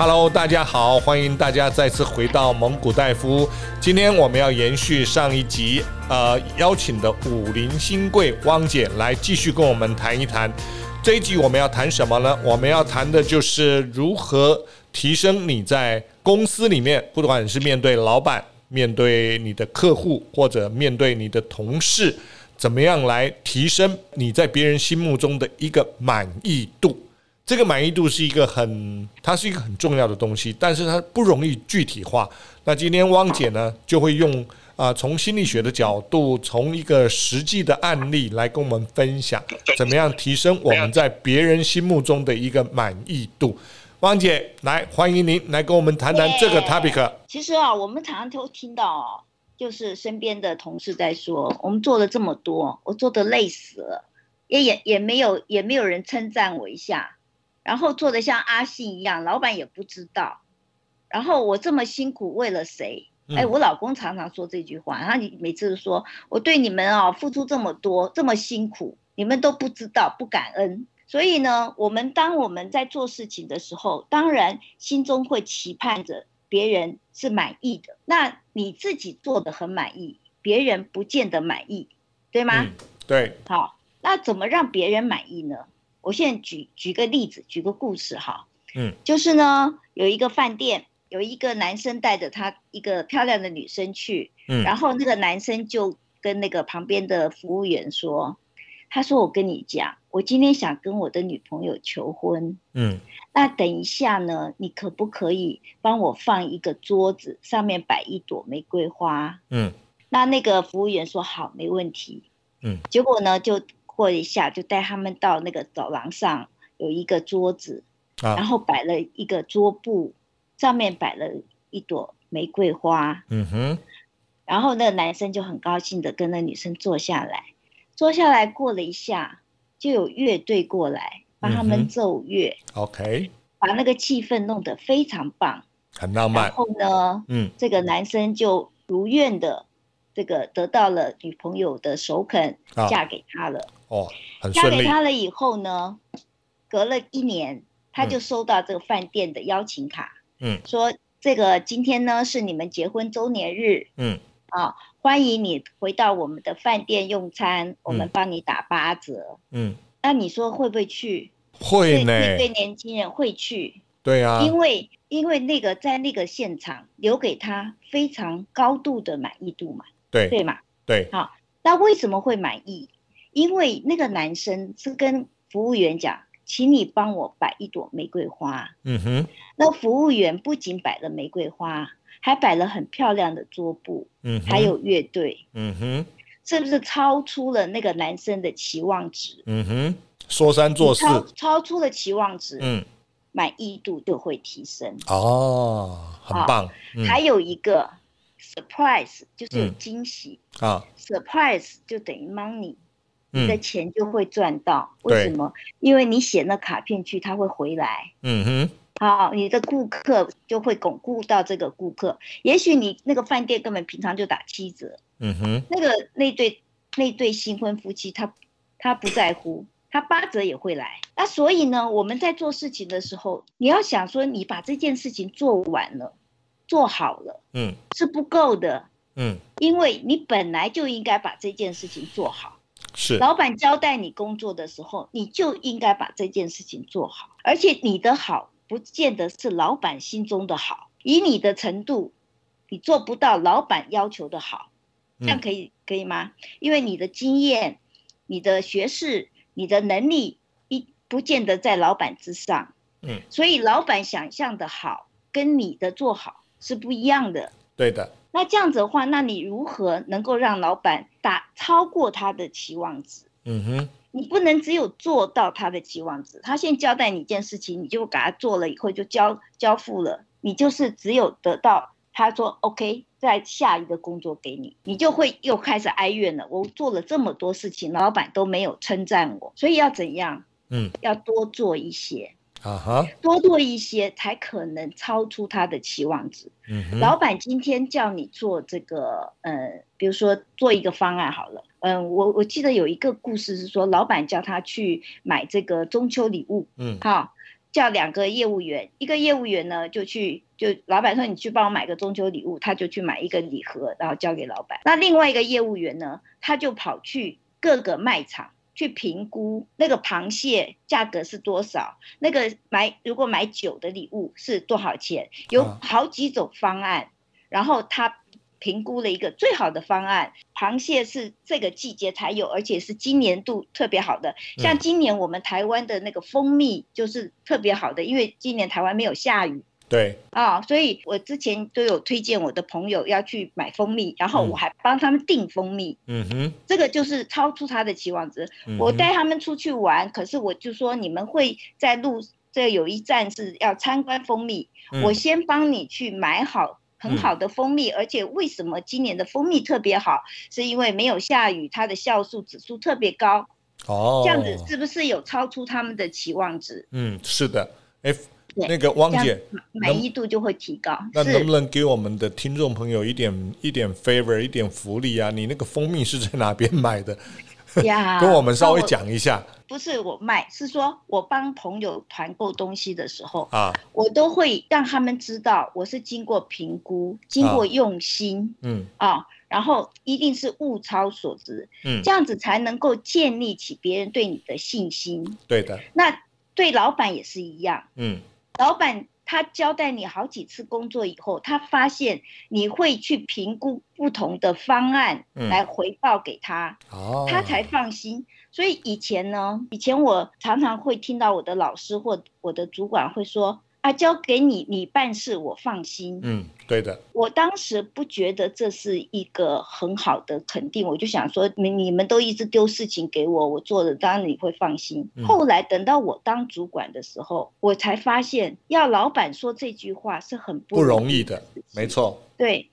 Hello， 大家好，欢迎大家再次回到蒙古大夫。今天我们要延续上一集，邀请的武林新贵汪姐来继续跟我们谈一谈。这一集我们要谈什么呢？我们要谈的就是如何提升你在公司里面，不管是面对老板、面对你的客户，或者面对你的同事，怎么样来提升你在别人心目中的一个满意度。这个满意度是它是一个很重要的东西，但是它不容易具体化。那今天汪姐呢，就会用从心理学的角度，从一个实际的案例来跟我们分享，怎么样提升我们在别人心目中的一个满意度。汪姐，来，欢迎您来跟我们谈谈这个 topic。其实我们常常都听到就是身边的同事在说，我们做了这么多，我做得累死了，也没有人称赞我一下，然后做得像阿信一样，老板也不知道，然后我这么辛苦为了谁？哎，我老公常常说这句话，他每次都说我对你们付出这么多，这么辛苦，你们都不知道，不感恩。所以呢，当我们在做事情的时候，当然心中会期盼着别人是满意的。那你自己做得很满意，别人不见得满意，对吗？对。好，那怎么让别人满意呢？我现在举个例子，举个故事哈。就是呢，有一个饭店。有一个男生带着他一个漂亮的女生去，然后那个男生就跟那个旁边的服务员说，他说我跟你讲，我今天想跟我的女朋友求婚，那等一下呢，你可不可以帮我放一个桌子，上面摆一朵玫瑰花？那个服务员说好，没问题。结果呢，就过一下就带他们到那个走廊上有一个桌子，然后摆了一个桌布，上面摆了一朵玫瑰花。然后那个男生就很高兴的跟那女生坐下来，过了一下就有乐队过来帮他们奏乐。OK， 把那个气氛弄得非常棒，很浪漫。然后呢，这个男生就如愿的这个得到了女朋友的首肯，嫁给他了。很顺利。嫁给他了以后呢，隔了一年，他就收到这个饭店的邀请卡。说这个今天呢是你们结婚周年日，欢迎你回到我们的饭店用餐，我们帮你打8折。那你说会不会去？会呢，对年轻人会去。对啊，因为那个在那个现场留给他非常高度的满意度嘛，对嘛，对。好，那为什么会满意？因为那个男生是跟服务员讲，请你帮我摆一朵玫瑰花。那服务员不仅摆了玫瑰花，还摆了很漂亮的桌布，还有乐队。是不是超出了那个男生的期望值？说三做四，超出了期望值，满意度就会提升。很棒。还有一个 surprise， 就是有惊喜。surprise 就等于 money。你的钱就会赚到，为什么？因为你写那卡片去，他会回来。好，你的顾客就会巩固到这个顾客。也许你那个饭店根本平常就打7折，那对新婚夫妻他不在乎，他8折也会来。那所以呢，我们在做事情的时候，你要想说，你把这件事情做完了，做好了，是不够的，因为你本来就应该把这件事情做好。是，老板交代你工作的时候，你就应该把这件事情做好，而且你的好不见得是老板心中的好，以你的程度，你做不到老板要求的好，这样可以吗？因为你的经验、你的学识、你的能力不见得在老板之上。所以老板想象的好跟你的做好是不一样的。对的。那这样子的话，那你如何能够让老板超过他的期望值？你不能只有做到他的期望值。他先交代你一件事情，你就给他做了以后就交付了，你就是只有得到他说 OK， 再下一个工作给你，你就会又开始哀怨了。我做了这么多事情，老板都没有称赞我，所以要怎样？要多做一些。多做一些才可能超出他的期望值。老板今天叫你做这个，比如说做一个方案好了，我记得有一个故事是说，老板叫他去买这个中秋礼物，叫两个业务员，一个业务员呢就老板说你去帮我买个中秋礼物，他就去买一个礼盒，然后交给老板。那另外一个业务员呢，他就跑去各个卖场去评估那个螃蟹价格是多少，那个如果买酒的礼物是多少钱，有好几种方案，然后他评估了一个最好的方案，螃蟹是这个季节才有，而且是今年度特别好的。像今年我们台湾的那个蜂蜜就是特别好的，因为今年台湾没有下雨。对啊，所以我之前都有推荐我的朋友要去买蜂蜜，然后我还帮他们订蜂蜜。嗯哼，这个就是超出他的期望值。我带他们出去玩，可是我就说你们会在路这有一站是要参观蜂蜜，我先帮你去买好很好的蜂蜜，而且为什么今年的蜂蜜特别好，是因为没有下雨，它的酵素指数特别高。哦，这样子是不是有超出他们的期望值？嗯，是的。那个汪姐，满意度就会提高。那能不能给我们的听众朋友一点 favor， 一点福利啊？你那个蜂蜜是在哪边买的？跟我们稍微讲一下。不是我卖，是说我帮朋友团购东西的时候啊，我都会让他们知道我是经过评估，经过用心，然后一定是物超所值，这样子才能够建立起别人对你的信心。对的，那对老板也是一样，老板他交代你好几次工作以后，他发现你会去评估不同的方案来回报给他，他才放心。所以以前我常常会听到我的老师或我的主管会说啊，交给你，你办事我放心。对的。我当时不觉得这是一个很好的肯定，我就想说你们都一直丢事情给我，我做的当然你会放心。后来等到我当主管的时候，我才发现要老板说这句话是很不容易的。没错。对，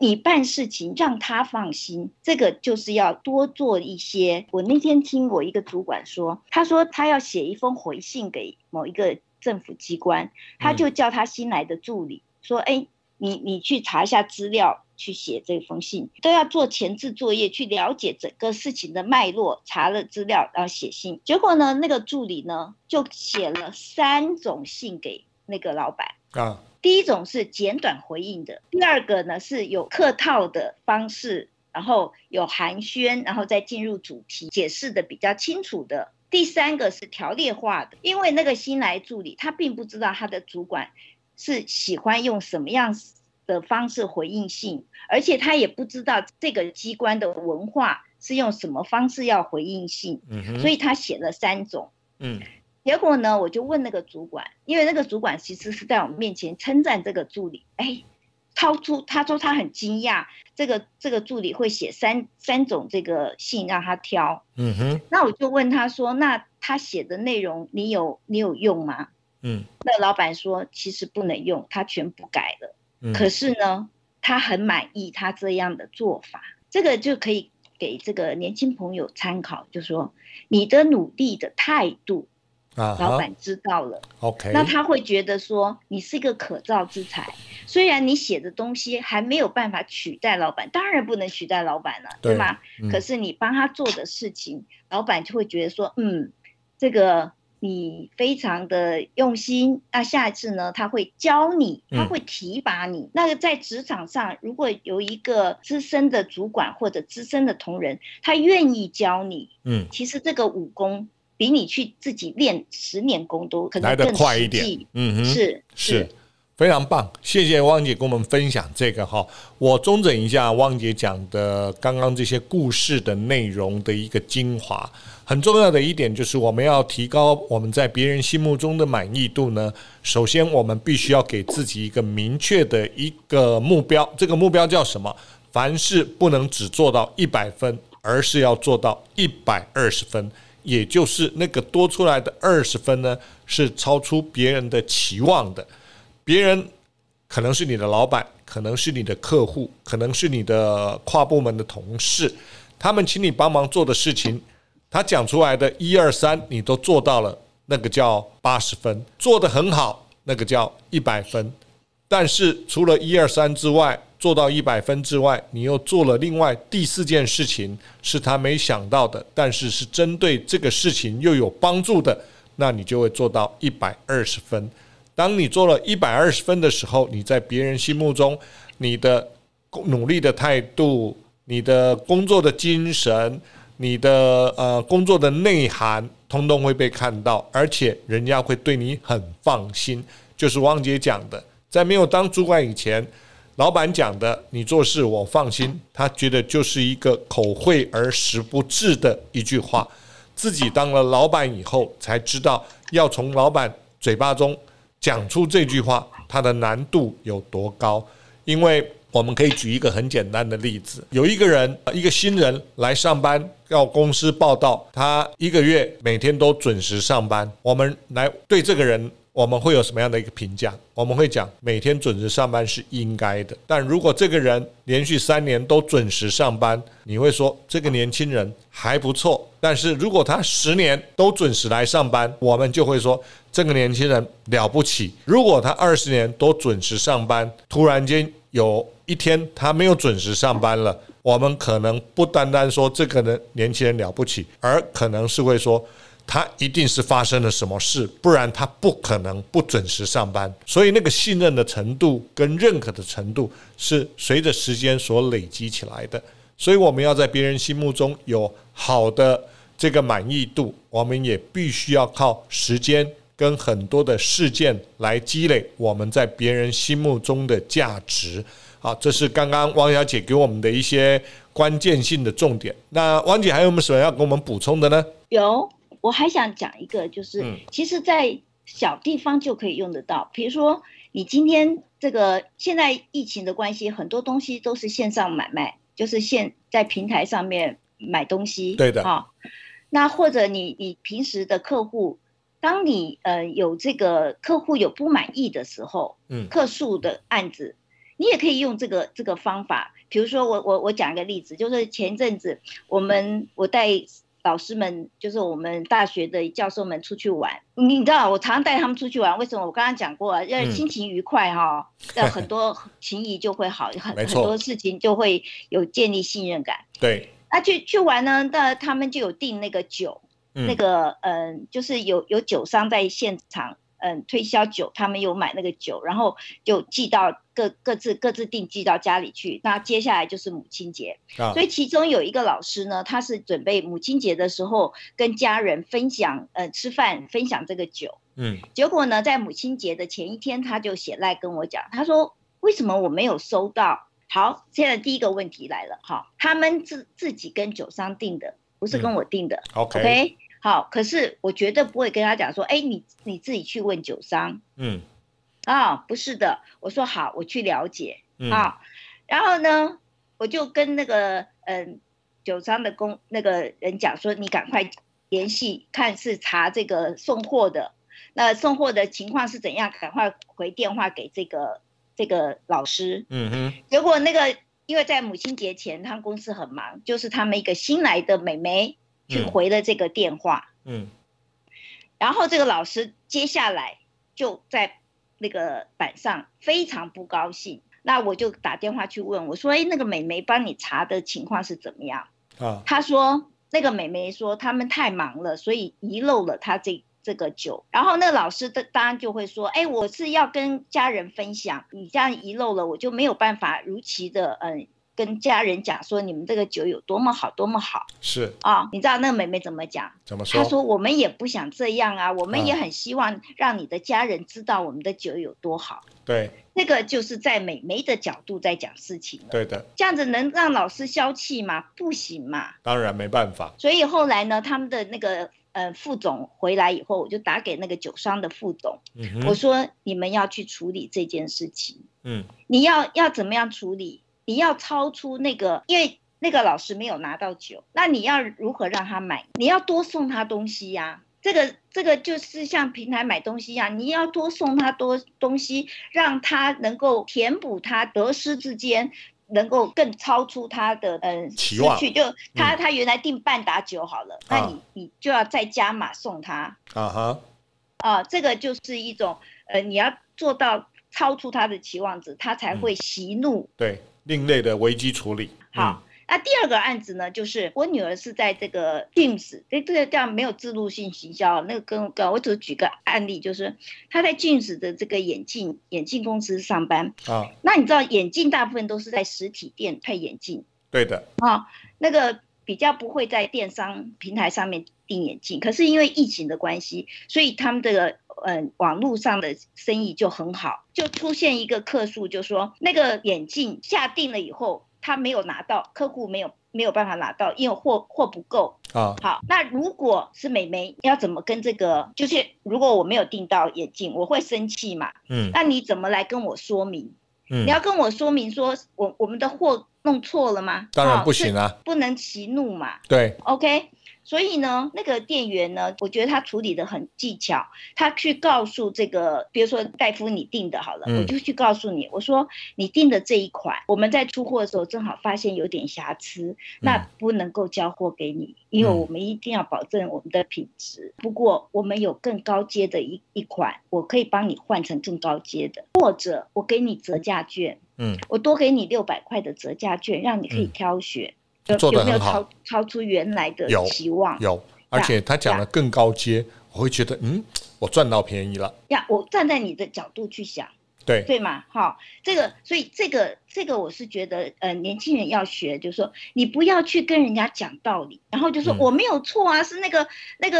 你办事情让他放心，这个就是要多做一些。我那天听我一个主管说，他说他要写一封回信给某一个政府机关，他就叫他新来的助理说你去查一下资料去写这封信，都要做前置作业去了解整个事情的脉络，查了资料然后写信。结果呢，那个助理呢就写了3种信给那个老板啊。第一种是简短回应的，第二个呢是有客套的方式，然后有寒暄，然后再进入主题，解释的比较清楚的。第三个是条列化的，因为那个新来助理他并不知道他的主管是喜欢用什么样的方式回应信，而且他也不知道这个机关的文化是用什么方式要回应信，所以他写了3种。结果呢，我就问那个主管，因为那个主管其实是在我们面前称赞这个助理，他说他很惊讶这个助理会写三种这个信让他挑。那我就问他说，那他写的内容你有用吗？那老板说其实不能用，他全部改了。可是呢，他很满意他这样的做法。这个就可以给这个年轻朋友参考，就说你的努力的态度老板知道了，那他会觉得说你是一个可造之材，虽然你写的东西还没有办法取代老板，当然不能取代老板了，对吗？可是你帮他做的事情，老板就会觉得说这个你非常的用心，那下一次呢他会教你，他会提拔你。那个在职场上，如果有一个资深的主管或者资深的同仁，他愿意教你，其实这个武功比你去自己练10年功都可能来得快一点。是非常棒，谢谢汪姐跟我们分享这个。我中整一下汪姐讲的刚刚这些故事的内容的一个精华，很重要的一点就是我们要提高我们在别人心目中的满意度呢，首先我们必须要给自己一个明确的一个目标，这个目标叫什么？凡事不能只做到100分，而是要做到120分，也就是那个多出来的20分呢，是超出别人的期望的。别人可能是你的老板，可能是你的客户，可能是你的跨部门的同事，他们请你帮忙做的事情，他讲出来的1、2、3你都做到了，那个叫80分，做得很好，那个叫100分。但是除了1、2、3之外，做到100分之外，你又做了另外第4件事情，是他没想到的，但是是针对这个事情又有帮助的，那你就会做到120分。当你做了120分的时候，你在别人心目中，你的努力的态度，你的工作的精神，你的工作的内涵，通通会被看到，而且人家会对你很放心。就是汪姐讲的，在没有当主管以前，老板讲的你做事我放心，他觉得就是一个口惠而实不至的一句话。自己当了老板以后才知道，要从老板嘴巴中讲出这句话，它的难度有多高。因为我们可以举一个很简单的例子，有一个人，一个新人来上班，到公司报到，他一个月每天都准时上班，我们来对这个人，我们会有什么样的一个评价？我们会讲每天准时上班是应该的。但如果这个人连续3年都准时上班，你会说这个年轻人还不错。但是如果他10年都准时来上班，我们就会说这个年轻人了不起。如果他20年都准时上班，突然间有一天他没有准时上班了，我们可能不单单说这个年轻人了不起，而可能是会说他一定是发生了什么事，不然他不可能不准时上班。所以那个信任的程度跟认可的程度是随着时间所累积起来的。所以我们要在别人心目中有好的这个满意度，我们也必须要靠时间跟很多的事件来积累我们在别人心目中的价值。好，这是刚刚汪小姐给我们的一些关键性的重点。那汪姐还有没有什么要跟我们补充的呢？有，我还想讲一个，就是其实在小地方就可以用得到。比如说你今天这个现在疫情的关系，很多东西都是线上买卖，就是在平台上面买东西。对的。哦，那或者你平时的客户，当你有这个客户有不满意的时候，客诉的案子，你也可以用这个方法。比如说我讲一个例子，就是前阵子我带老师们，就是我们大学的教授们出去玩，你知道我常带他们出去玩，为什么？我刚刚讲过，要心情愉快哈，很多情谊就会好，很多事情就会有建立信任感。对，那去玩呢，那他们就有订那个酒，那个就是有酒商在现场推销酒，他们有买那个酒，然后就寄到各自订寄到家里去。那接下来就是母亲节，所以其中有一个老师呢，他是准备母亲节的时候跟家人分享吃饭分享这个酒。结果呢，在母亲节的前一天，他就写赖跟我讲，他说为什么我没有收到？好，现在第一个问题来了哈，他们自己跟酒商订的，不是跟我订的。OK。好，可是我绝对不会跟他讲说，你自己去问酒商。不是的，我说好，我去了解。然后呢，我就跟那个酒商的那个人讲说，你赶快联系看是查这个送货的，那送货的情况是怎样，赶快回电话给这个老师。结果那个因为在母亲节前，他们公司很忙，就是他们一个新来的妹妹去回了这个电话。然后这个老师接下来就在那个板上非常不高兴。那我就打电话去问，我说那个美眉帮你查的情况是怎么样？她说那个美眉说他们太忙了，所以遗漏了她这个酒。然后那个老师当然就会说，我是要跟家人分享，你这样遗漏了，我就没有办法如期的跟家人讲说你们这个酒有多么好多么好。是啊，你知道那个妹妹怎么说？她说我们也不想这样啊，我们也很希望让你的家人知道我们的酒有多好。对，那个就是在妹妹的角度在讲事情了。对的，这样子能让老师消气吗？不行嘛，当然没办法。所以后来呢，他们的那个副总回来以后，我就打给那个酒商的副总，我说你们要去处理这件事情。你要怎么样处理？你要超出那个，因为那个老师没有拿到酒，那你要如何让他买？你要多送他东西呀。这个就是像平台买东西一样，你要多送他多东西，让他能够填补他得失之间，能够更超出他的期望。就他原来订半打酒好了，那你就要再加码送他。这个就是一种你要做到超出他的期望值，他才会息怒。对。另类的危机处理。好，那第二个案子呢，就是我女儿是在这个 GIMS， 这样没有置入性行销，那个跟我只举个案例，就是她在 GIMS 的这个眼镜公司上班啊。那你知道眼镜大部分都是在实体店配眼镜，对的啊，那个比较不会在电商平台上面订眼镜。可是因为疫情的关系，所以他们这个网络上的生意就很好，就出现一个客诉，就说那个眼镜下定了以后。他没有拿到，客户没有办法拿到，因为货不够啊。好，那如果是美眉要怎么跟这个，就是如果我没有订到眼镜，我会生气嘛。嗯，那你怎么来跟我说明？嗯，你要跟我说明说我们的货弄错了吗？当然不行啊，不能息怒嘛。对 ，OK。所以呢，那个店员呢，我觉得他处理的很技巧。他去告诉这个，比如说戴夫你订的好了，我就去告诉你，我说你订的这一款，我们在出货的时候正好发现有点瑕疵，那不能够交货给你，因为我们一定要保证我们的品质。不过我们有更高阶的一款，我可以帮你换成更高阶的，或者我给你折价券，我多给你600块的折价券，让你可以挑选。做得很好，有没有 超出原来的期望？ 有，而且他讲的更高阶，我会觉得我赚到便宜了呀。我站在你的角度去想，对嘛，好，这个，所以这个我是觉得年轻人要学，就是说你不要去跟人家讲道理，然后就说我没有错啊，是那个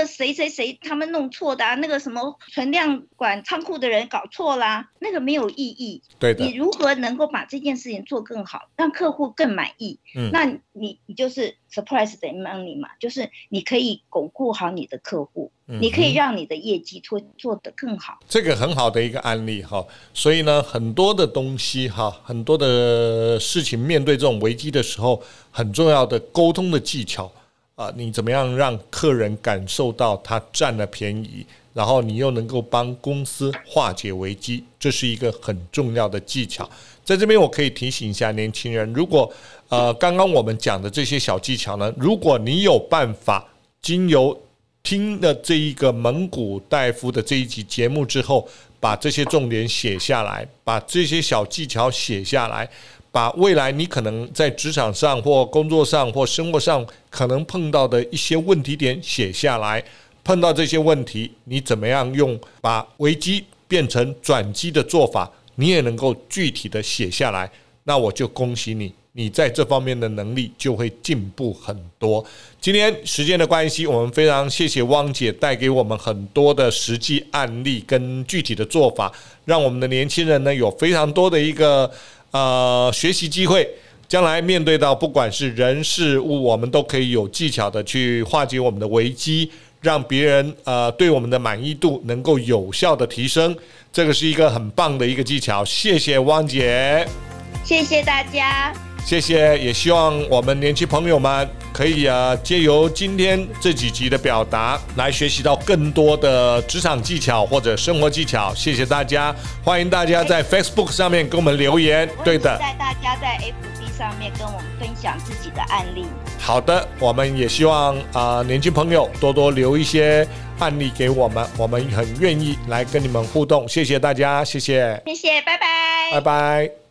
谁他们弄错的啊，那个什么存量管仓库的人搞错啦，那个没有意义。对的，你如何能够把这件事情做更好，让客户更满意？那你就是 surprise the money 嘛，就是你可以巩固好你的客户。你可以让你的业绩做得更好，这个很好的一个案例哈。所以呢，很多的东西哈，很多的事情面对这种危机的时候，很重要的沟通的技巧啊，你怎么样让客人感受到他占了便宜，然后你又能够帮公司化解危机，这是一个很重要的技巧。在这边我可以提醒一下年轻人，如果刚刚我们讲的这些小技巧呢，如果你有办法经由听了这一个萌骨戴夫的这一集节目之后，把这些重点写下来，把这些小技巧写下来，把未来你可能在职场上或工作上或生活上可能碰到的一些问题点写下来，碰到这些问题你怎么样用把危机变成转机的做法，你也能够具体的写下来，那我就恭喜你，你在这方面的能力就会进步很多。今天时间的关系，我们非常谢谢汪姐带给我们很多的实际案例跟具体的做法，让我们的年轻人呢有非常多的一个学习机会，将来面对到不管是人事物，我们都可以有技巧的去化解我们的危机，让别人对我们的满意度能够有效的提升，这个是一个很棒的一个技巧。谢谢汪姐，谢谢大家。谢谢，也希望我们年轻朋友们可以借由今天这几集的表达来学习到更多的职场技巧或者生活技巧。谢谢大家，欢迎大家在 Facebook 上面跟我们留言。对的，期待大家在 FB 上面跟我们分享自己的案例。好的，我们也希望年轻朋友多多留一些案例给我们，我们很愿意来跟你们互动。谢谢大家，谢谢，谢谢，拜拜，拜拜。